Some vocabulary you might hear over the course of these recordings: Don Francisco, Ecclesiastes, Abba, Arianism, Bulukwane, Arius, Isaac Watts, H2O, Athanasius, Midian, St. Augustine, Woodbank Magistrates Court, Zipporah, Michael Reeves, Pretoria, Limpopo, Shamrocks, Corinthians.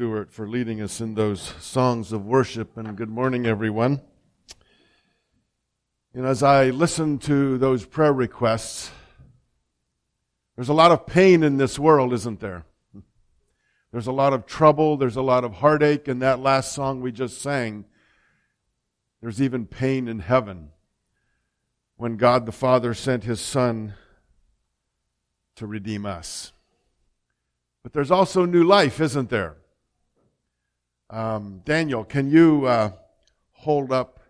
Stewart for leading us in those songs of worship, and good morning, everyone. And as I listen to those prayer requests, there's a lot of pain in this world, isn't there? There's a lot of trouble, there's a lot of heartache, and that last song we just sang, there's even pain in heaven when God the Father sent His Son to redeem us. But there's also new life, isn't there? Daniel, can you hold up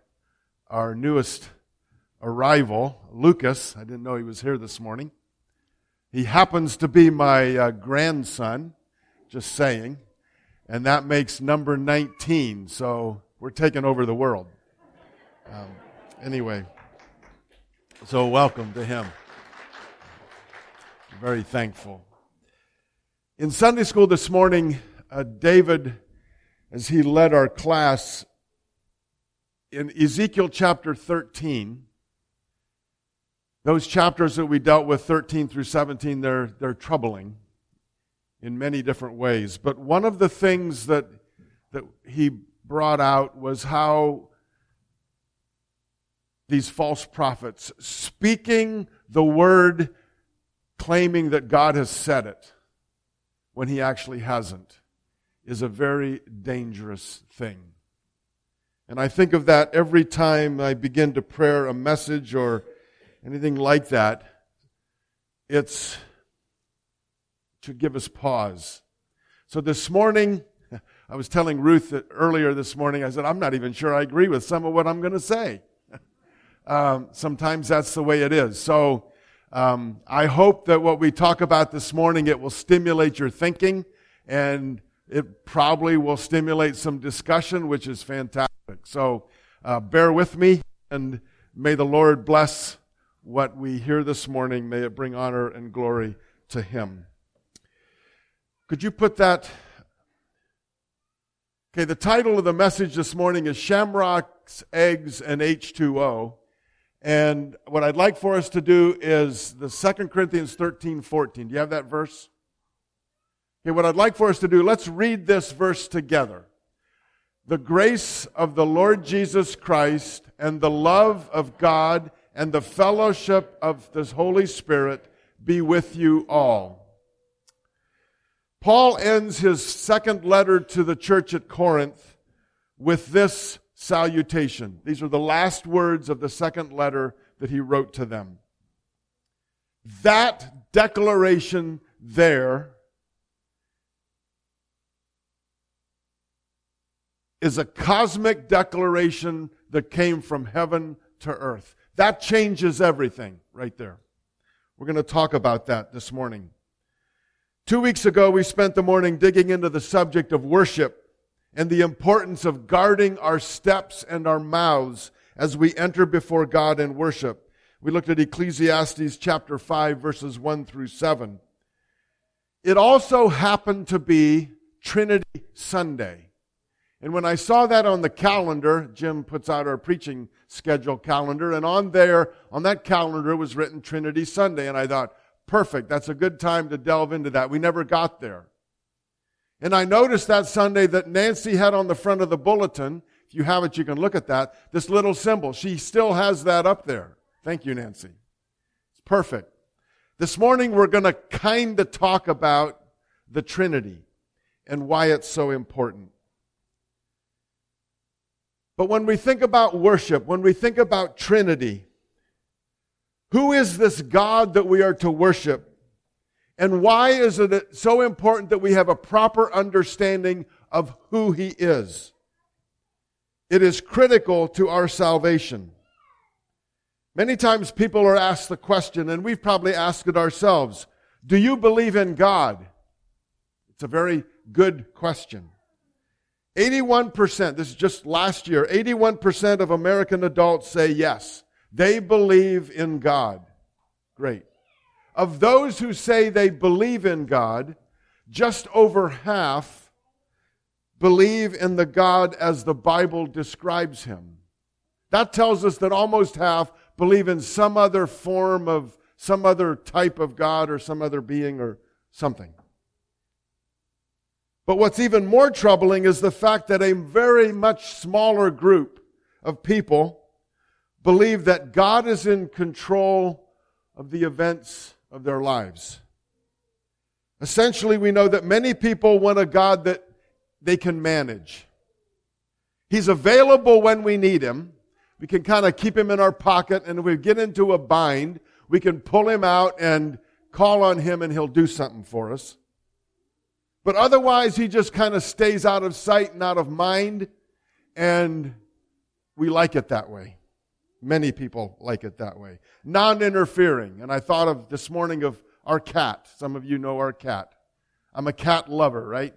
our newest arrival, Lucas? I didn't know he was here this morning. He happens to be my grandson, just saying, and that makes number 19, so we're taking over the world. Anyway, so welcome to him. I'm very thankful. In Sunday school this morning, David, as he led our class, in Ezekiel chapter 13, those chapters that we dealt with, 13 through 17, they're troubling in many different ways. But one of the things that he brought out was how these false prophets, speaking the word, claiming that God has said it, when he actually hasn't, is a very dangerous thing. And I think of that every time I begin to pray a message or anything like that. It should give us pause. So this morning, I was telling Ruth that earlier this morning, I said, I'm not even sure I agree with some of what I'm going to say. Sometimes that's the way it is. So I hope that what we talk about this morning, it will stimulate your thinking, and it probably will stimulate some discussion, which is fantastic. So bear with me, and may the Lord bless what we hear this morning. May it bring honor and glory to Him. Could you put that? Okay, the title of the message this morning is Shamrocks, Eggs, and H2O. And what I'd like for us to do is the 2 Corinthians 13:14. Do you have that verse? Okay, what I'd like for us to do, let's read this verse together. The grace of the Lord Jesus Christ and the love of God and the fellowship of the Holy Spirit be with you all. Paul ends his second letter to the church at Corinth with this salutation. These are the last words of the second letter that he wrote to them. That declaration there is a cosmic declaration that came from heaven to earth. That changes everything right there. We're going to talk about that this morning. 2 weeks ago, we spent the morning digging into the subject of worship and the importance of guarding our steps and our mouths as we enter before God in worship. We looked at Ecclesiastes chapter 5, verses 1 through 7. It also happened to be Trinity Sunday. And when I saw that on the calendar, Jim puts out our preaching schedule calendar, and on that calendar was written Trinity Sunday. And I thought, perfect, that's a good time to delve into that. We never got there. And I noticed that Sunday that Nancy had on the front of the bulletin, if you have it, you can look at that, this little symbol. She still has that up there. Thank you, Nancy. It's perfect. This morning, we're going to kind of talk about the Trinity and why it's so important. But when we think about worship, when we think about Trinity, who is this God that we are to worship? And why is it so important that we have a proper understanding of who He is? It is critical to our salvation. Many times people are asked the question, and we've probably asked it ourselves, do you believe in God? It's a very good question. 81%, this is just last year, 81% of American adults say yes. They believe in God. Great. Of those who say they believe in God, just over half believe in the God as the Bible describes Him. That tells us that almost half believe in some other form of, some other type of God or some other being or something. But what's even more troubling is the fact that a very much smaller group of people believe that God is in control of the events of their lives. Essentially, we know that many people want a God that they can manage. He's available when we need Him. We can kind of keep Him in our pocket, and if we get into a bind, we can pull Him out and call on Him, and He'll do something for us. But otherwise, He just kind of stays out of sight and out of mind, and we like it that way. Many people like it that way. Non-interfering. And I thought of this morning of our cat. Some of you know our cat. I'm a cat lover, right?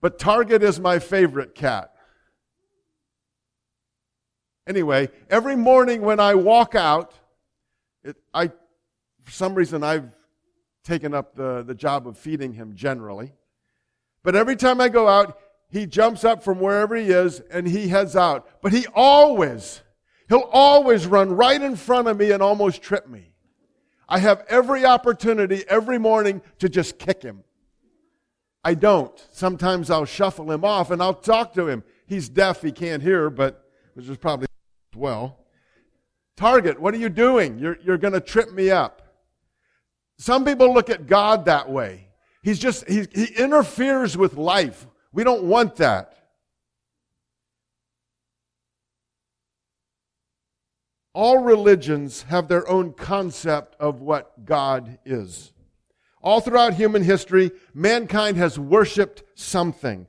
But Target is my favorite cat. Anyway, every morning when I walk out, for some reason I've taken up the job of feeding him generally. But every time I go out, he jumps up from wherever he is and he heads out. But he'll always run right in front of me and almost trip me. I have every opportunity every morning to just kick him. I don't. Sometimes I'll shuffle him off and I'll talk to him. He's deaf, he can't hear, but which is probably well. Target, what are you doing? You're going to trip me up. Some people look at God that way. He interferes with life. We don't want that. All religions have their own concept of what God is. All throughout human history, mankind has worshipped something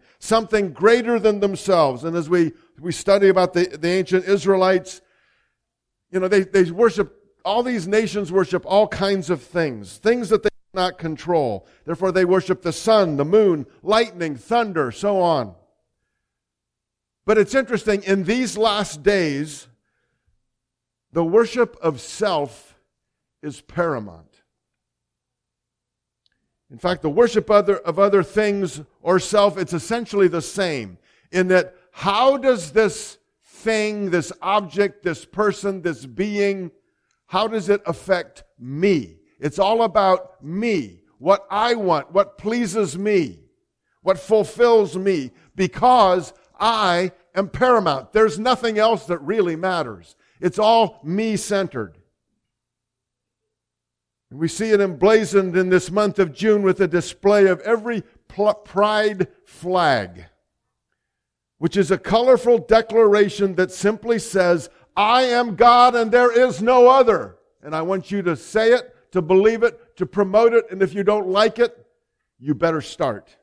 greater than themselves. And as we study about the ancient Israelites, you know, they worship. All these nations worship all kinds of things, things that they cannot control. Therefore, they worship the sun, the moon, lightning, thunder, so on. But it's interesting, in these last days, the worship of self is paramount. In fact, the worship of other things or self, it's essentially the same, in that how does this thing, this object, this person, this being, how does it affect me? It's all about me, what I want, what pleases me, what fulfills me, because I am paramount. There's nothing else that really matters. It's all me-centered. And we see it emblazoned in this month of June with a display of every pride flag, which is a colorful declaration that simply says, I am God and there is no other. And I want you to say it, to believe it, to promote it. And if you don't like it, you better start.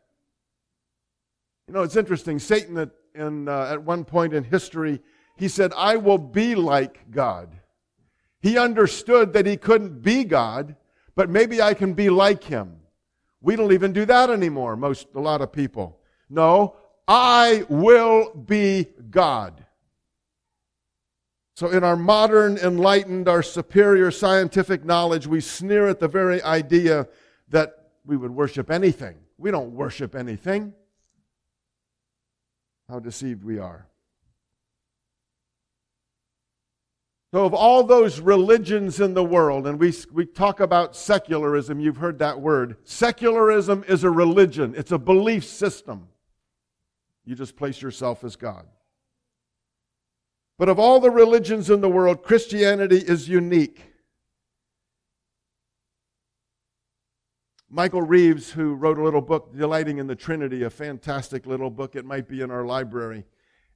You know, it's interesting. Satan at one point in history, he said, I will be like God. He understood that he couldn't be God, but maybe I can be like Him. We don't even do that anymore, a lot of people. No, I will be God. So in our modern, enlightened, our superior scientific knowledge, we sneer at the very idea that we would worship anything. We don't worship anything. How deceived we are. So of all those religions in the world, and we talk about secularism, you've heard that word. Secularism is a religion. It's a belief system. You just place yourself as God. But of all the religions in the world, Christianity is unique. Michael Reeves, who wrote a little book, Delighting in the Trinity, a fantastic little book. It might be in our library.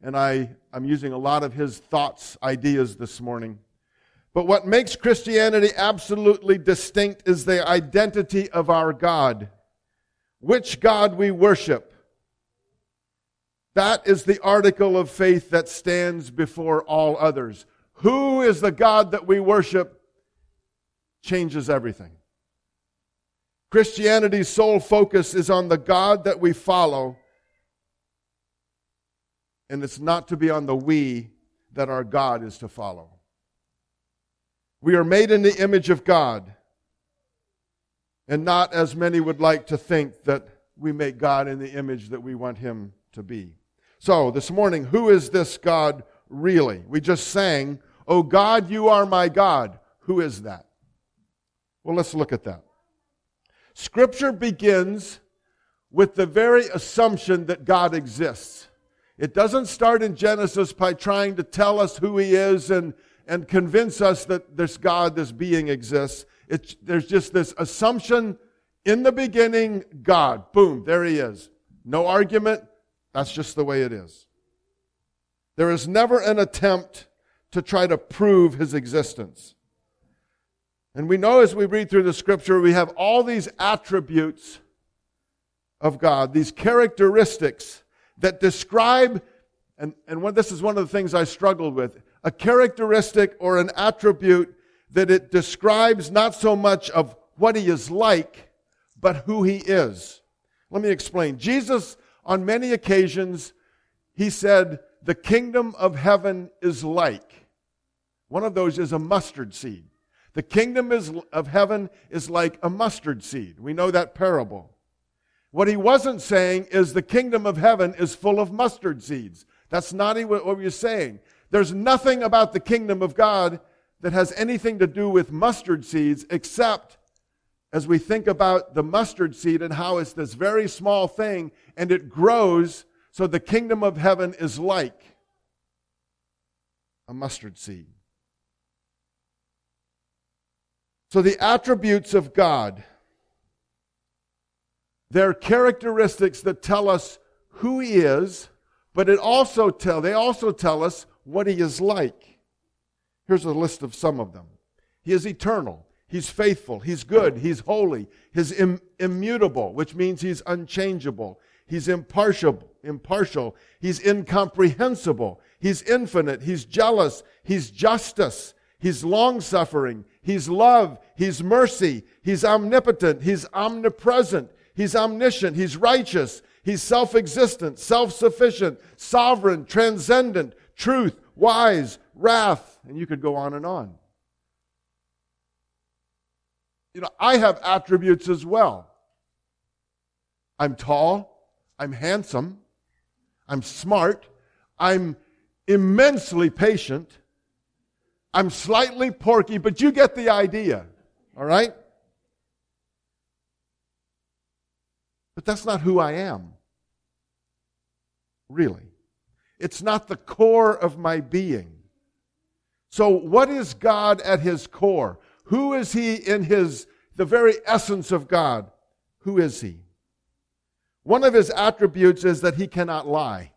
And I'm using a lot of his thoughts, ideas this morning. But what makes Christianity absolutely distinct is the identity of our God, which God we worship. That is the article of faith that stands before all others. Who is the God that we worship changes everything. Christianity's sole focus is on the God that we follow, and it's not to be on the we that our God is to follow. We are made in the image of God, and not as many would like to think that we make God in the image that we want Him to be. So, this morning, who is this God really? We just sang, O God, you are my God. Who is that? Well, let's look at that. Scripture begins with the very assumption that God exists. It doesn't start in Genesis by trying to tell us who he is and convince us that this God, this being exists. There's just this assumption, in the beginning, God. Boom, there he is. No argument. That's just the way it is. There is never an attempt to try to prove his existence. And we know as we read through the Scripture, we have all these attributes of God, these characteristics that describe, and this is one of the things I struggled with, a characteristic or an attribute that it describes not so much of what he is like, but who he is. Let me explain. Jesus, on many occasions, he said, the kingdom of heaven is like. One of those is a mustard seed. The kingdom of heaven is like a mustard seed. We know that parable. What he wasn't saying is the kingdom of heaven is full of mustard seeds. That's not what he was saying. There's nothing about the kingdom of God that has anything to do with mustard seeds, except as we think about the mustard seed and how it's this very small thing and it grows, so the kingdom of heaven is like a mustard seed. So the attributes of God, they're characteristics that tell us who he is, but they also tell us what he is like. Here's a list of some of them. He is eternal. He's faithful. He's good. He's holy. He's immutable, which means he's unchangeable. He's impartial. He's incomprehensible. He's infinite. He's jealous. He's justice. He's long-suffering. He's love. He's mercy. He's omnipotent. He's omnipresent. He's omniscient. He's righteous. He's self-existent, self-sufficient, sovereign, transcendent, truth, wise, wrath. And you could go on and on. You know, I have attributes as well. I'm tall. I'm handsome. I'm smart. I'm immensely patient. I'm slightly porky, but you get the idea, all right? But that's not who I am, really. It's not the core of my being. So what is God at his core? Who is he in the very essence of God? Who is he? One of his attributes is that he cannot lie.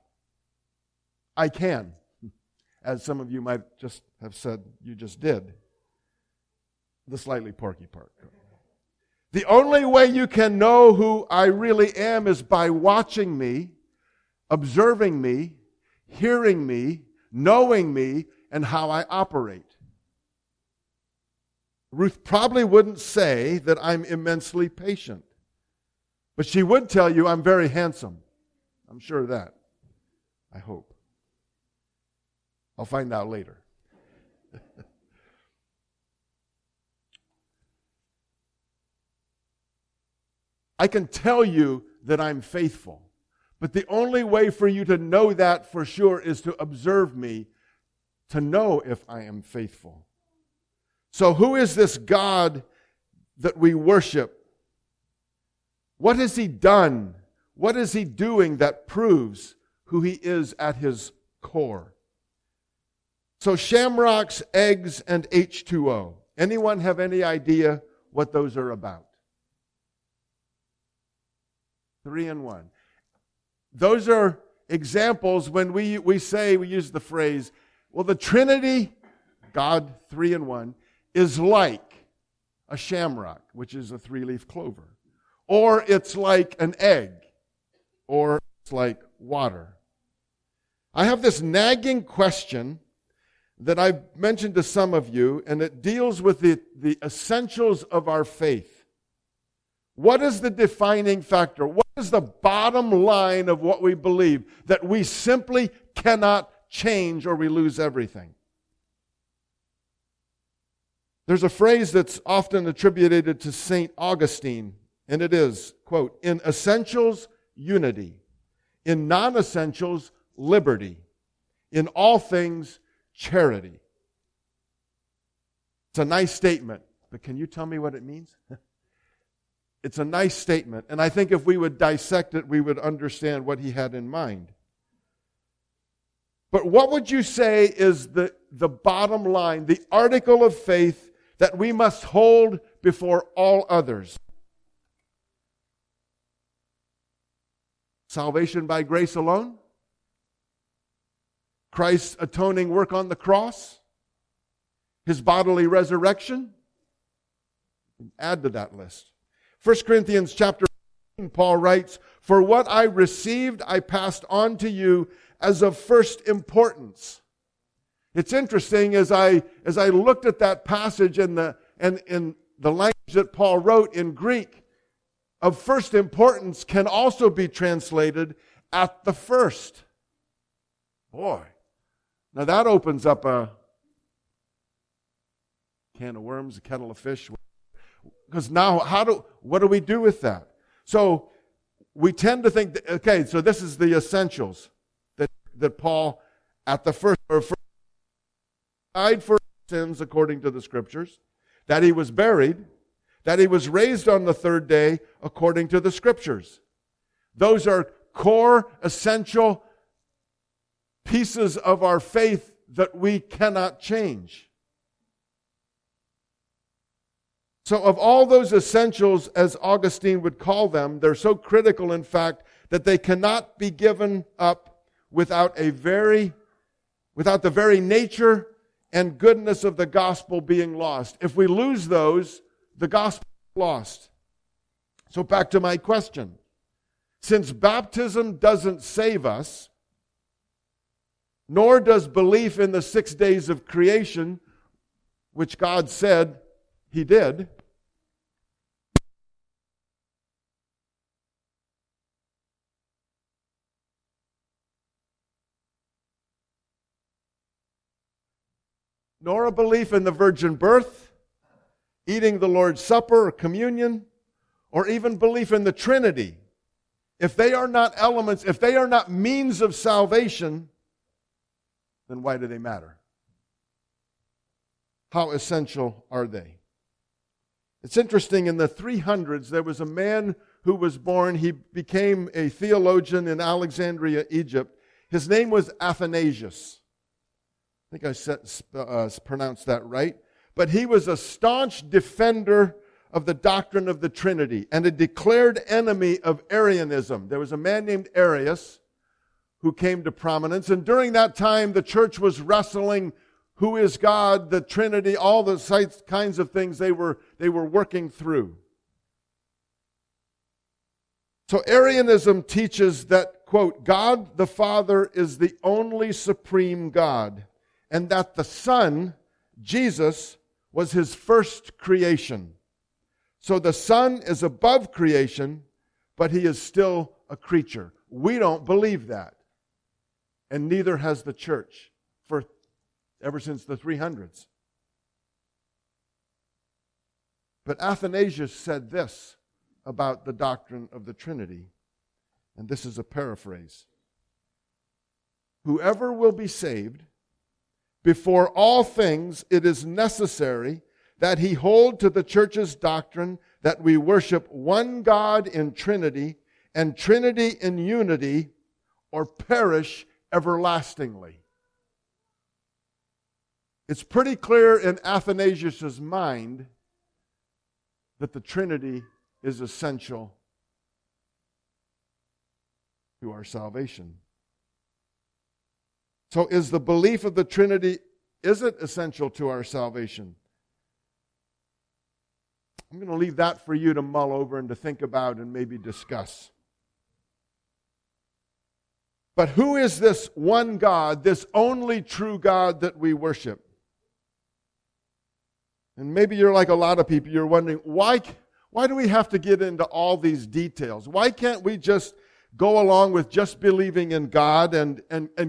I can, as some of you might just have said you just did. The slightly porky part. The only way you can know who I really am is by watching me, observing me, hearing me, knowing me, and how I operate. Ruth probably wouldn't say that I'm immensely patient, but she would tell you I'm very handsome. I'm sure of that. I hope. I'll find out later. I can tell you that I'm faithful, but the only way for you to know that for sure is to observe me, to know if I am faithful. So who is this God that we worship? What has he done? What is he doing that proves who he is at his core? So shamrocks, eggs, and H2O. Anyone have any idea what those are about? 3 in 1. Those are examples when we use the phrase, well, the Trinity, God, 3 in 1, is like a shamrock, which is a 3-leaf clover. Or it's like an egg. Or it's like water. I have this nagging question that I've mentioned to some of you, and it deals with the essentials of our faith. What is the defining factor? What is the bottom line of what we believe that we simply cannot change or we lose everything? There's a phrase that's often attributed to St. Augustine, and it is, quote, in essentials, unity. In non-essentials, liberty. In all things, charity. It's a nice statement, but can you tell me what it means? It's a nice statement, and I think if we would dissect it, we would understand what he had in mind. But what would you say is the bottom line, the article of faith that we must hold before all others? Salvation by grace alone? Christ's atoning work on the cross? His bodily resurrection? Add to that list. 1 Corinthians chapter 15, Paul writes, "For what I received, I passed on to you as of first importance." It's interesting, as I looked at that passage in the language that Paul wrote in Greek, of first importance can also be translated at the first. Boy, now that opens up a can of worms, a kettle of fish. Because now, what do we do with that? So we tend to think, so this is the essentials that Paul at the first, or first died for sins according to the Scriptures, that he was buried, that he was raised on the third day according to the Scriptures. Those are core, essential pieces of our faith that we cannot change. So of all those essentials, as Augustine would call them, they're so critical, in fact, that they cannot be given up without the very nature and goodness of the gospel being lost. If we lose those, the gospel is lost. So back to my question. Since baptism doesn't save us, nor does belief in the 6 days of creation, which God said He did, nor a belief in the virgin birth, eating the Lord's Supper or communion, or even belief in the Trinity. If they are not elements, if they are not means of salvation, then why do they matter? How essential are they? It's interesting, in the 300s, there was a man who was born. He became a theologian in Alexandria, Egypt. His name was Athanasius. I think I pronounced that right. But he was a staunch defender of the doctrine of the Trinity and a declared enemy of Arianism. There was a man named Arius who came to prominence. And during that time, the church was wrestling who is God, the Trinity, all the kinds of things they were working through. So Arianism teaches that, quote, God the Father is the only supreme God, and that the Son, Jesus, was His first creation. So the Son is above creation, but He is still a creature. We don't believe that, and neither has the church ever since the 300s. But Athanasius said this about the doctrine of the Trinity, and this is a paraphrase. "Whoever will be saved, before all things it is necessary that he hold to the church's doctrine that we worship one God in Trinity and Trinity in unity, or perish everlastingly." It's pretty clear in Athanasius' mind that the Trinity is essential to our salvation. So is the belief of the Trinity, is it essential to our salvation? I'm going to leave that for you to mull over and to think about and maybe discuss. But who is this one God, this only true God that we worship? And maybe you're like a lot of people, you're wondering, why do we have to get into all these details? Why can't we just go along with just believing in God and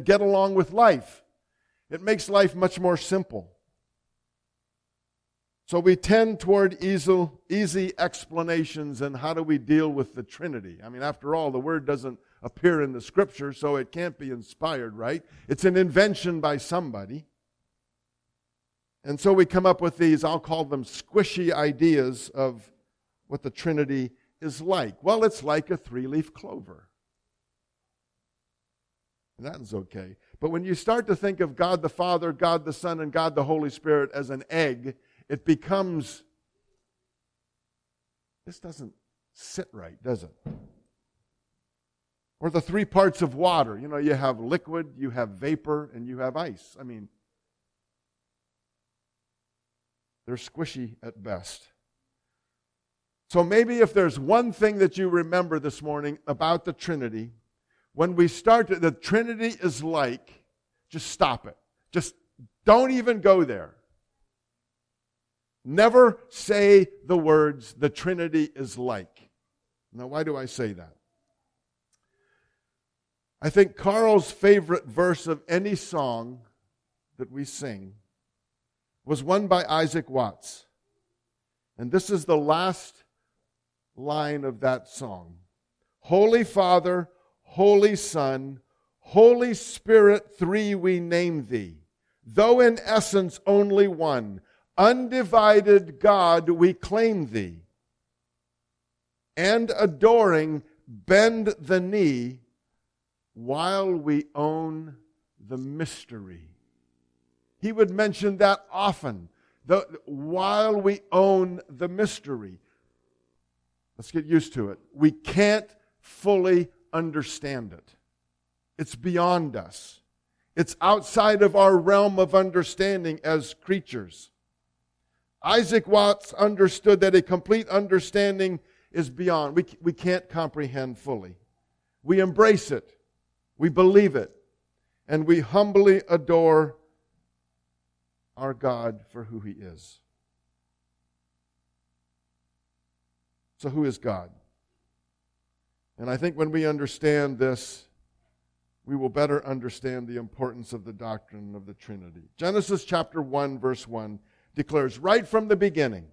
get along with life? It makes life much more simple. So we tend toward easy explanations, and how do we deal with the Trinity? I mean, after all, the Word doesn't appear in the Scripture, so it can't be inspired, right? It's an invention by somebody. And so we come up with these, I'll call them squishy ideas of what the Trinity is like? Well, it's like a three-leaf clover. And that's okay. But when you start to think of God the Father, God the Son, and God the Holy Spirit as an egg, it becomes, this doesn't sit right, does it? Or the three parts of water. You know, you have liquid, you have vapor, and you have ice. I mean, they're squishy at best. So maybe if there's one thing that you remember this morning about the Trinity, when we start to, the Trinity is like, just stop it. Just don't even go there. Never say the words, the Trinity is like. Now, why do I say that? I think Carl's favorite verse of any song that we sing was one by Isaac Watts. And this is the last line of that song. Holy Father, Holy Son, Holy Spirit, three we name thee. Though in essence only one, undivided God we claim thee. And adoring, bend the knee, while we own the mystery. He would mention that often. While we own the mystery. Let's get used to it. We can't fully understand it. It's beyond us. It's outside of our realm of understanding as creatures. Isaac Watts understood that a complete understanding is beyond. We can't comprehend fully. We embrace it. We believe it, and we humbly adore our God for who He is. So who is God? And I think when we understand this, we will better understand the importance of the doctrine of the Trinity. Genesis chapter 1, verse 1 declares right from the beginning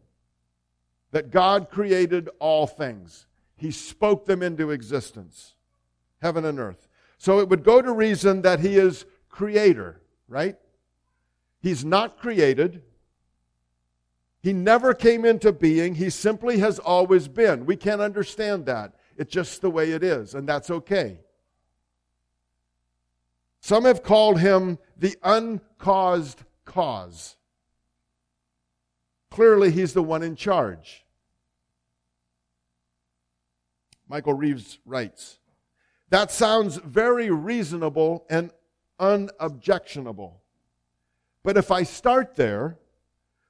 that God created all things. He spoke them into existence, heaven and earth. So it would go to reason that He is creator, right? He's not created. He never came into being. He simply has always been. We can't understand that. It's just the way it is, and that's okay. Some have called Him the uncaused cause. Clearly, He's the one in charge. Michael Reeves writes, that sounds very reasonable and unobjectionable. But if I start there,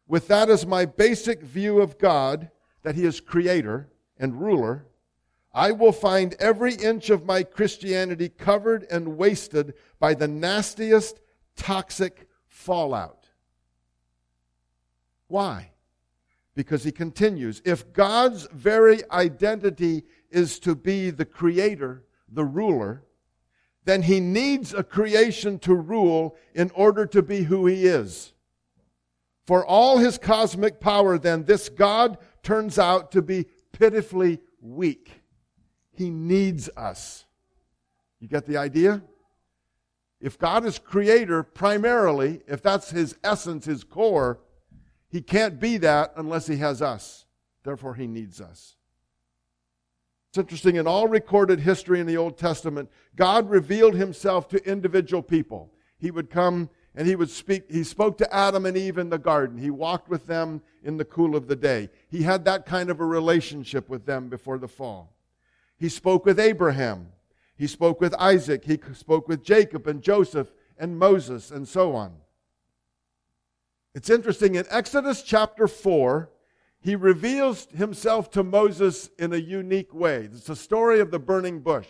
with that as my basic view of God, that He is creator and ruler, I will find every inch of my Christianity covered and wasted by the nastiest toxic fallout. Why? Because he continues, if God's very identity is to be the creator, the ruler, then he needs a creation to rule in order to be who he is. For all his cosmic power, then, this God turns out to be pitifully weak. He needs us. You get the idea? If God is creator primarily, if that's his essence, his core, he can't be that unless he has us. Therefore, he needs us. It's interesting, in all recorded history in the Old Testament, God revealed himself to individual people. He would come and he would speak. He spoke to Adam and Eve in the garden. He walked with them in the cool of the day. He had that kind of a relationship with them before the fall. He spoke with Abraham. He spoke with Isaac. He spoke with Jacob and Joseph and Moses and so on. It's interesting, in Exodus chapter 4, He reveals himself to Moses in a unique way. It's the story of the burning bush.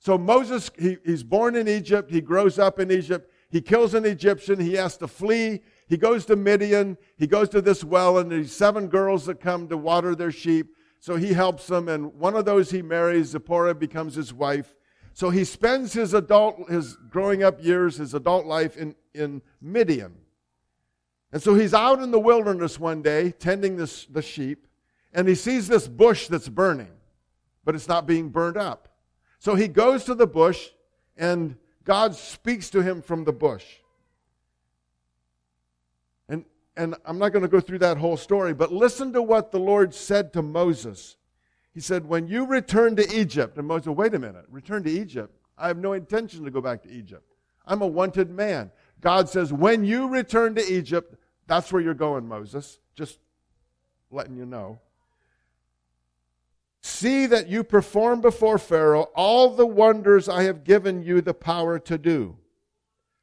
So Moses, he's born in Egypt. He grows up in Egypt. He kills an Egyptian. He has to flee. He goes to Midian. He goes to this well, and there's 7 girls that come to water their sheep. So he helps them, and one of those he marries, Zipporah, becomes his wife. So he spends his growing up years, his adult life in Midian. And so he's out in the wilderness one day, tending the sheep, and he sees this bush that's burning, but it's not being burned up. So he goes to the bush, and God speaks to him from the bush. And I'm not going to go through that whole story, but listen to what the Lord said to Moses. He said, when you return to Egypt, and Moses said, wait a minute, return to Egypt? I have no intention to go back to Egypt. I'm a wanted man. God says, when you return to Egypt, that's where you're going, Moses. Just letting you know. See that you perform before Pharaoh all the wonders I have given you the power to do.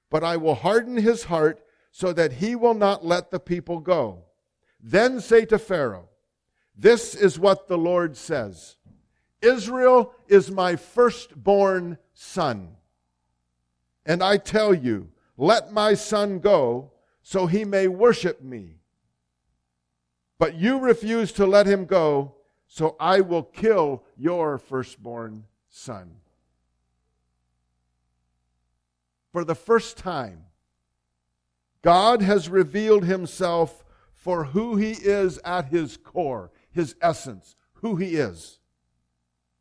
But I will harden his heart so that he will not let the people go. Then say to Pharaoh, this is what the Lord says. Israel is my firstborn son. And I tell you, let my son go so he may worship me. But you refuse to let him go, so I will kill your firstborn son. For the first time, God has revealed himself for who he is at his core, his essence, who he is.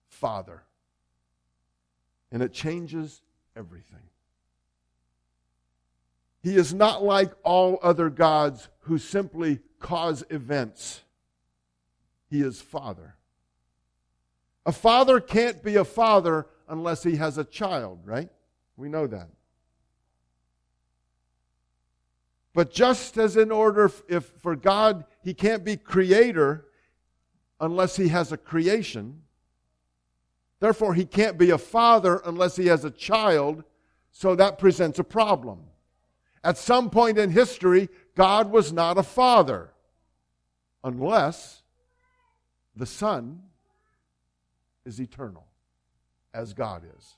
Father. And it changes everything. He is not like all other gods who simply cause events. He is Father. A father can't be a father unless he has a child, right? We know that. But just as in order, if for God, he can't be creator unless he has a creation. Therefore, he can't be a father unless he has a child, so that presents a problem. At some point in history, God was not a father unless the Son is eternal, as God is.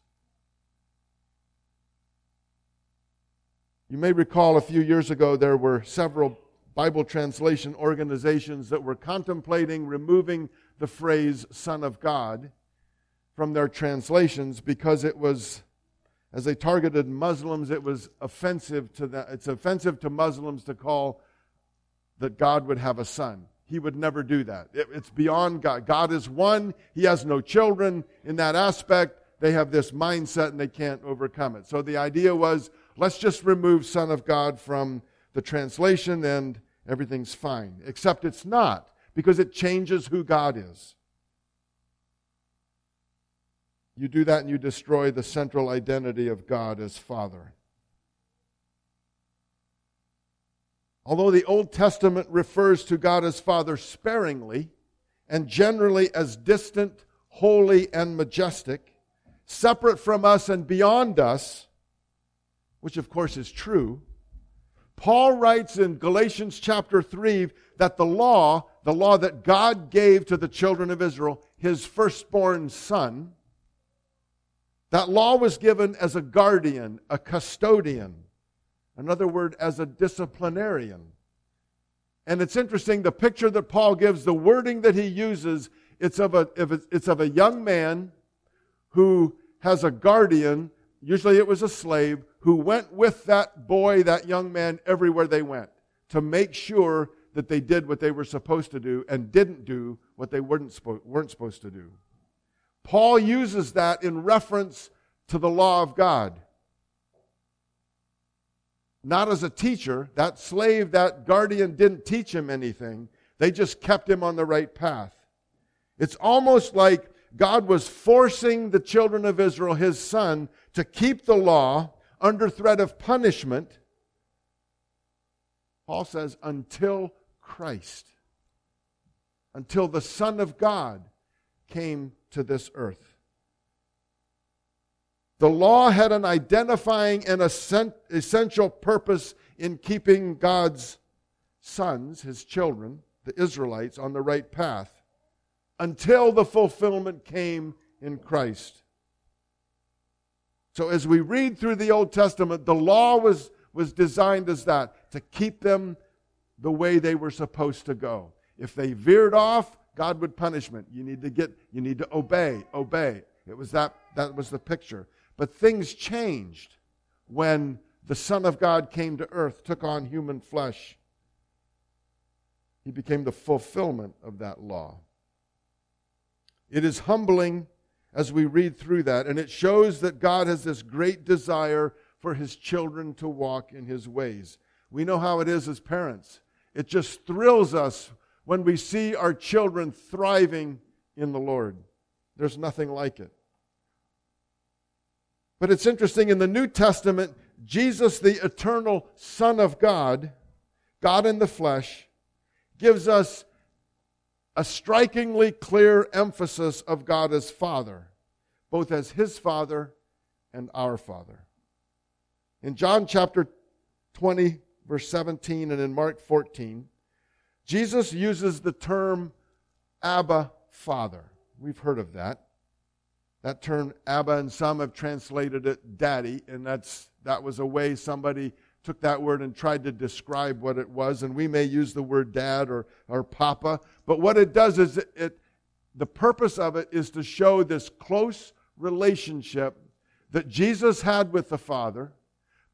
You may recall a few years ago there were several Bible translation organizations that were contemplating removing the phrase Son of God from their translations because it was, as they targeted Muslims, it was offensive to them. It's offensive to Muslims to call that God would have a son. He would never do that. It's beyond God. God is one. He has no children. In that aspect, they have this mindset and they can't overcome it. So the idea was, let's just remove Son of God from the translation and everything's fine. Except it's not, because it changes who God is. You do that and you destroy the central identity of God as Father. Although the Old Testament refers to God as Father sparingly and generally as distant, holy, and majestic, separate from us and beyond us, which of course is true, Paul writes in Galatians chapter 3 that the law that God gave to the children of Israel, his firstborn son, that law was given as a guardian, a custodian, another word, as a disciplinarian. And it's interesting, the picture that Paul gives, the wording that he uses, it's of a young man who has a guardian, usually it was a slave, who went with that boy, that young man, everywhere they went to make sure that they did what they were supposed to do and didn't do what they weren't supposed to do. Paul uses that in reference to the law of God. Not as a teacher. That slave, that guardian didn't teach him anything. They just kept him on the right path. It's almost like God was forcing the children of Israel, his son, to keep the law under threat of punishment. Paul says, until Christ, until the Son of God came to this earth. The law had an identifying and essential purpose in keeping God's sons, his children, the Israelites, on the right path until the fulfillment came in Christ. So as we read through the Old Testament, the law was designed as that, to keep them the way they were supposed to go. If they veered off, God would punishment. You need to obey. It was that was the picture. But things changed when the Son of God came to earth, took on human flesh. He became the fulfillment of that law. It is humbling as we read through that, and it shows that God has this great desire for his children to walk in his ways. We know how it is as parents. It just thrills us when we see our children thriving in the Lord. There's nothing like it. But it's interesting, in the New Testament, Jesus, the eternal Son of God, God in the flesh, gives us a strikingly clear emphasis of God as Father, both as His Father and our Father. In John chapter 20, verse 17, and in Mark 14, Jesus uses the term Abba, Father. We've heard of that. That term Abba, and some have translated it Daddy, and that was a way somebody took that word and tried to describe what it was, and we may use the word Dad or Papa, but what it does is the purpose of it is to show this close relationship that Jesus had with the Father,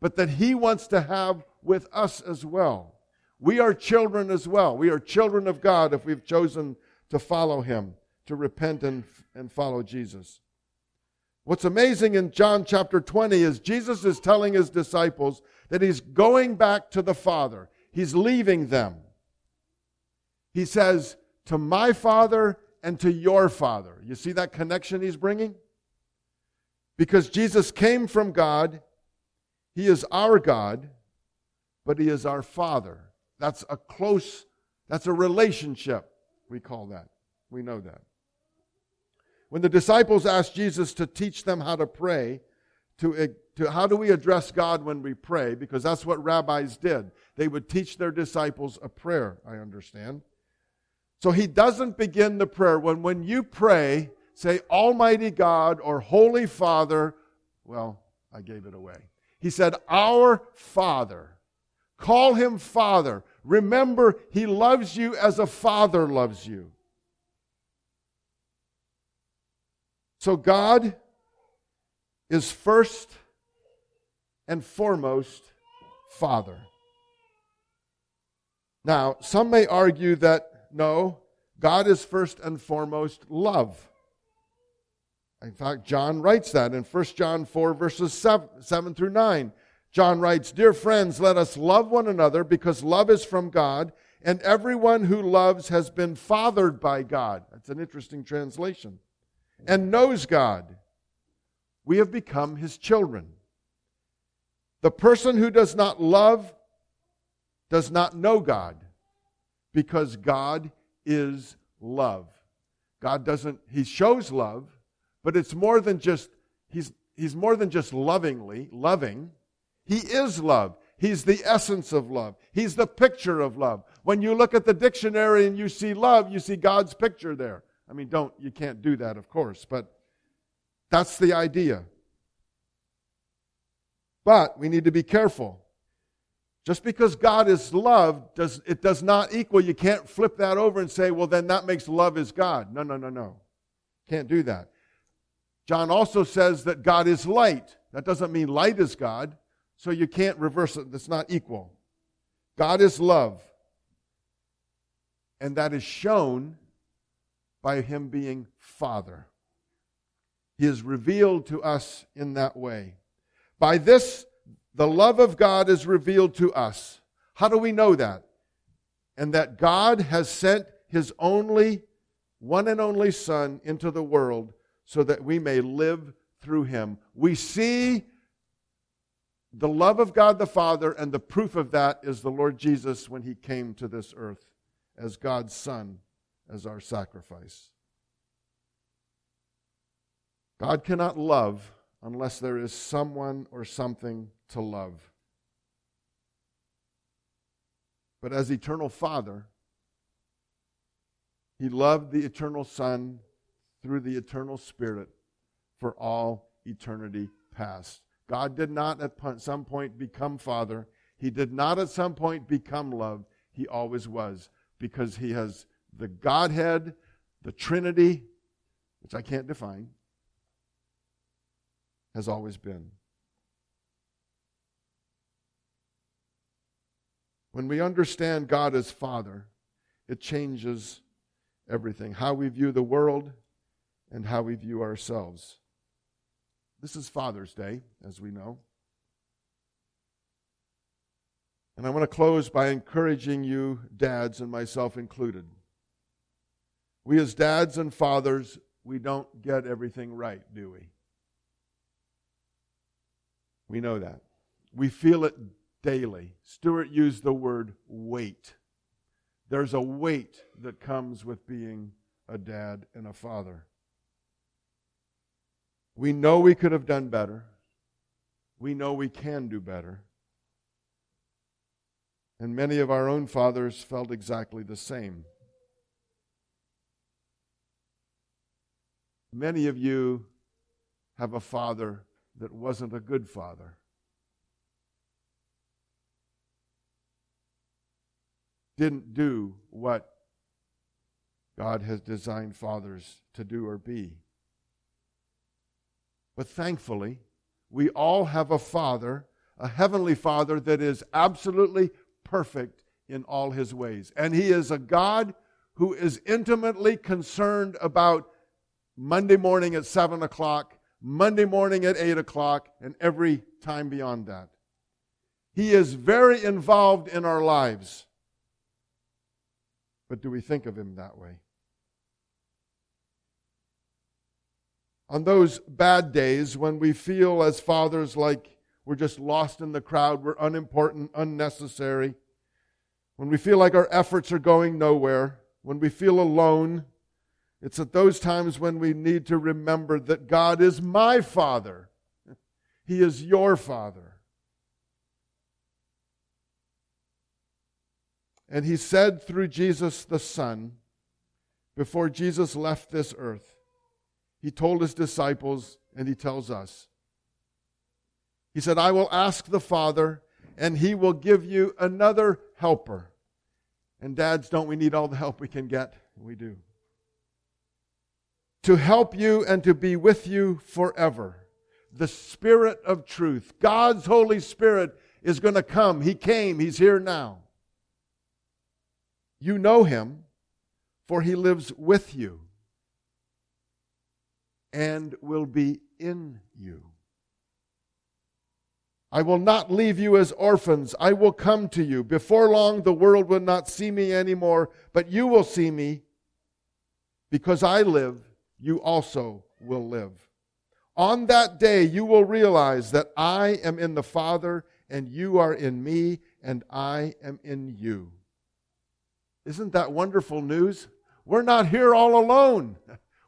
but that He wants to have with us as well. We are children as well. We are children of God if we've chosen to follow Him, to repent and follow Jesus. What's amazing in John chapter 20 is Jesus is telling His disciples that He's going back to the Father. He's leaving them. He says, to my Father and to your Father. You see that connection He's bringing? Because Jesus came from God. He is our God, but He is our Father. That's a relationship, we call that. We know that. When the disciples asked Jesus to teach them how to pray, to how do we address God when we pray, because that's what rabbis did. They would teach their disciples a prayer, I understand. So He doesn't begin the prayer. When you pray, say, Almighty God or Holy Father. Well, I gave it away. He said, our Father. Call Him Father. Remember, He loves you as a father loves you. So God is first and foremost Father. Now, some may argue that, no, God is first and foremost love. In fact, John writes that in 1 John 4, verses 7 through 9. John writes, dear friends, let us love one another because love is from God, and everyone who loves has been fathered by God. That's an interesting translation. And knows God. We have become His children. The person who does not love does not know God, because God is love. He shows love, but it's more than just, He's more than just loving. He is love. He's the essence of love. He's the picture of love. When you look at the dictionary and you see love, you see God's picture there. I mean, you can't do that, of course, but that's the idea. But we need to be careful. Just because God is love, it does not equal, you can't flip that over and say, well, then that makes love is God. No. Can't do that. John also says that God is light. That doesn't mean light is God. So you can't reverse it. That's not equal. God is love. And that is shown by Him being Father. He is revealed to us in that way. By this, the love of God is revealed to us. How do we know that? And that God has sent His one and only Son into the world so that we may live through Him. We see the love of God the Father, and the proof of that is the Lord Jesus when He came to this earth as God's Son, as our sacrifice. God cannot love unless there is someone or something to love. But as eternal Father, He loved the eternal Son through the eternal Spirit for all eternity past. God did not at some point become Father. He did not at some point become love. He always was, because He has the Godhead, the Trinity, which I can't define, has always been. When we understand God as Father, it changes everything, how we view the world and how we view ourselves. This is Father's Day, as we know. And I want to close by encouraging you, dads, and myself included. We as dads and fathers, we don't get everything right, do we? We know that. We feel it daily. Stuart used the word weight. There's a weight that comes with being a dad and a father. We know we could have done better. We know we can do better. And many of our own fathers felt exactly the same. Many of you have a father that wasn't a good father. Didn't do what God has designed fathers to do or be. But thankfully, we all have a Father, a Heavenly Father that is absolutely perfect in all His ways. And He is a God who is intimately concerned about Monday morning at 7 o'clock, Monday morning at 8 o'clock, and every time beyond that. He is very involved in our lives. But do we think of Him that way? On those bad days when we feel as fathers like we're just lost in the crowd, we're unimportant, unnecessary, when we feel like our efforts are going nowhere, when we feel alone, it's at those times when we need to remember that God is my Father. He is your Father. And He said through Jesus the Son, before Jesus left this earth, He told His disciples, and He tells us. He said, I will ask the Father, and He will give you another helper. And dads, don't we need all the help we can get? We do. To help you and to be with you forever. The Spirit of truth. God's Holy Spirit is going to come. He came. He's here now. You know Him, for He lives with you and will be in you. I will not leave you as orphans. I will come to you. Before long, the world will not see me anymore, but you will see me. Because I live, you also will live. On that day, you will realize that I am in the Father, and you are in me, and I am in you. Isn't that wonderful news? We're not here all alone.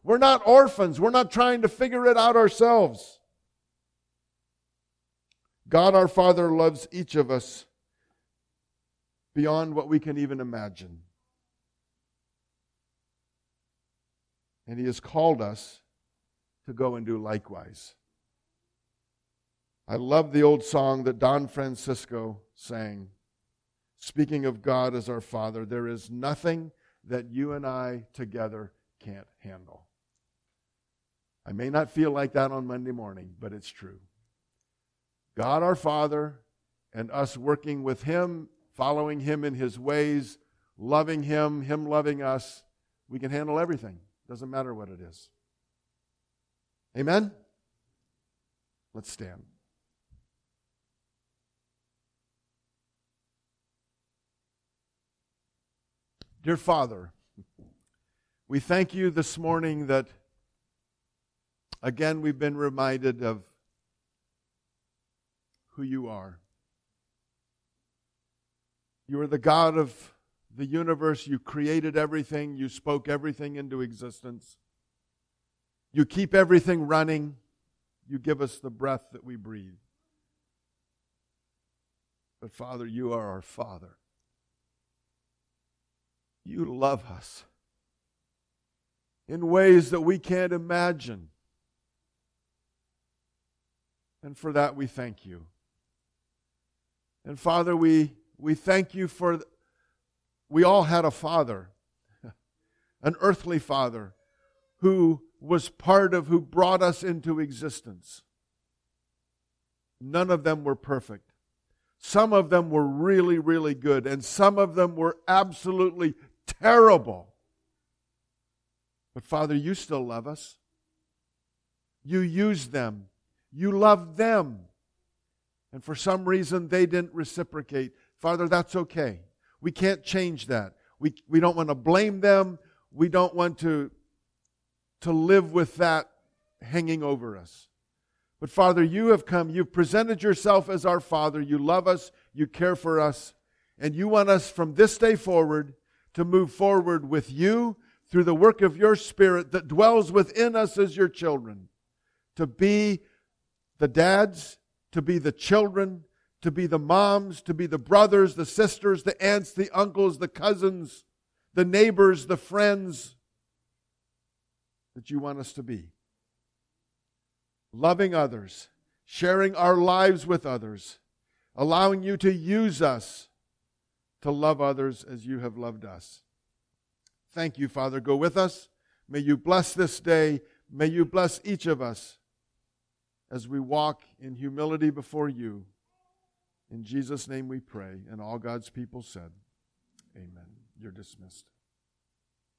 We're not orphans. We're not trying to figure it out ourselves. God our Father loves each of us beyond what we can even imagine. And He has called us to go and do likewise. I love the old song that Don Francisco sang. Speaking of God as our Father, there is nothing that you and I together can't handle. I may not feel like that on Monday morning, but it's true. God our Father and us working with Him, following Him in His ways, loving Him, Him loving us, we can handle everything. Doesn't matter what it is. Amen? Let's stand. Dear Father, we thank You this morning that, again, we've been reminded of who You are. You are the God of the universe. You created everything. You spoke everything into existence. You keep everything running. You give us the breath that we breathe. But, Father, You are our Father. You love us in ways that we can't imagine. And for that, we thank You. And Father, we thank You for, we all had a father, an earthly father, who was part of, who brought us into existence. None of them were perfect. Some of them were really, really good, and some of them were absolutely terrible. But Father, You still love us. You used them. You loved them. And for some reason, they didn't reciprocate. Father, that's okay. We can't change that. We don't want to blame them. we don't want to live with that hanging over us. But Father, you have come, you've presented yourself as our Father, you love us, you care for us, and you want us from this day forward to move forward with you through the work of your Spirit that dwells within us as your children, to be the dads, to be the children, to be the moms, to be the brothers, the sisters, the aunts, the uncles, the cousins, the neighbors, the friends that you want us to be. Loving others, sharing our lives with others, allowing you to use us to love others as you have loved us. Thank you, Father. Go with us. May you bless this day. May you bless each of us as we walk in humility before you. In Jesus' name we pray, and all God's people said, Amen. You're dismissed.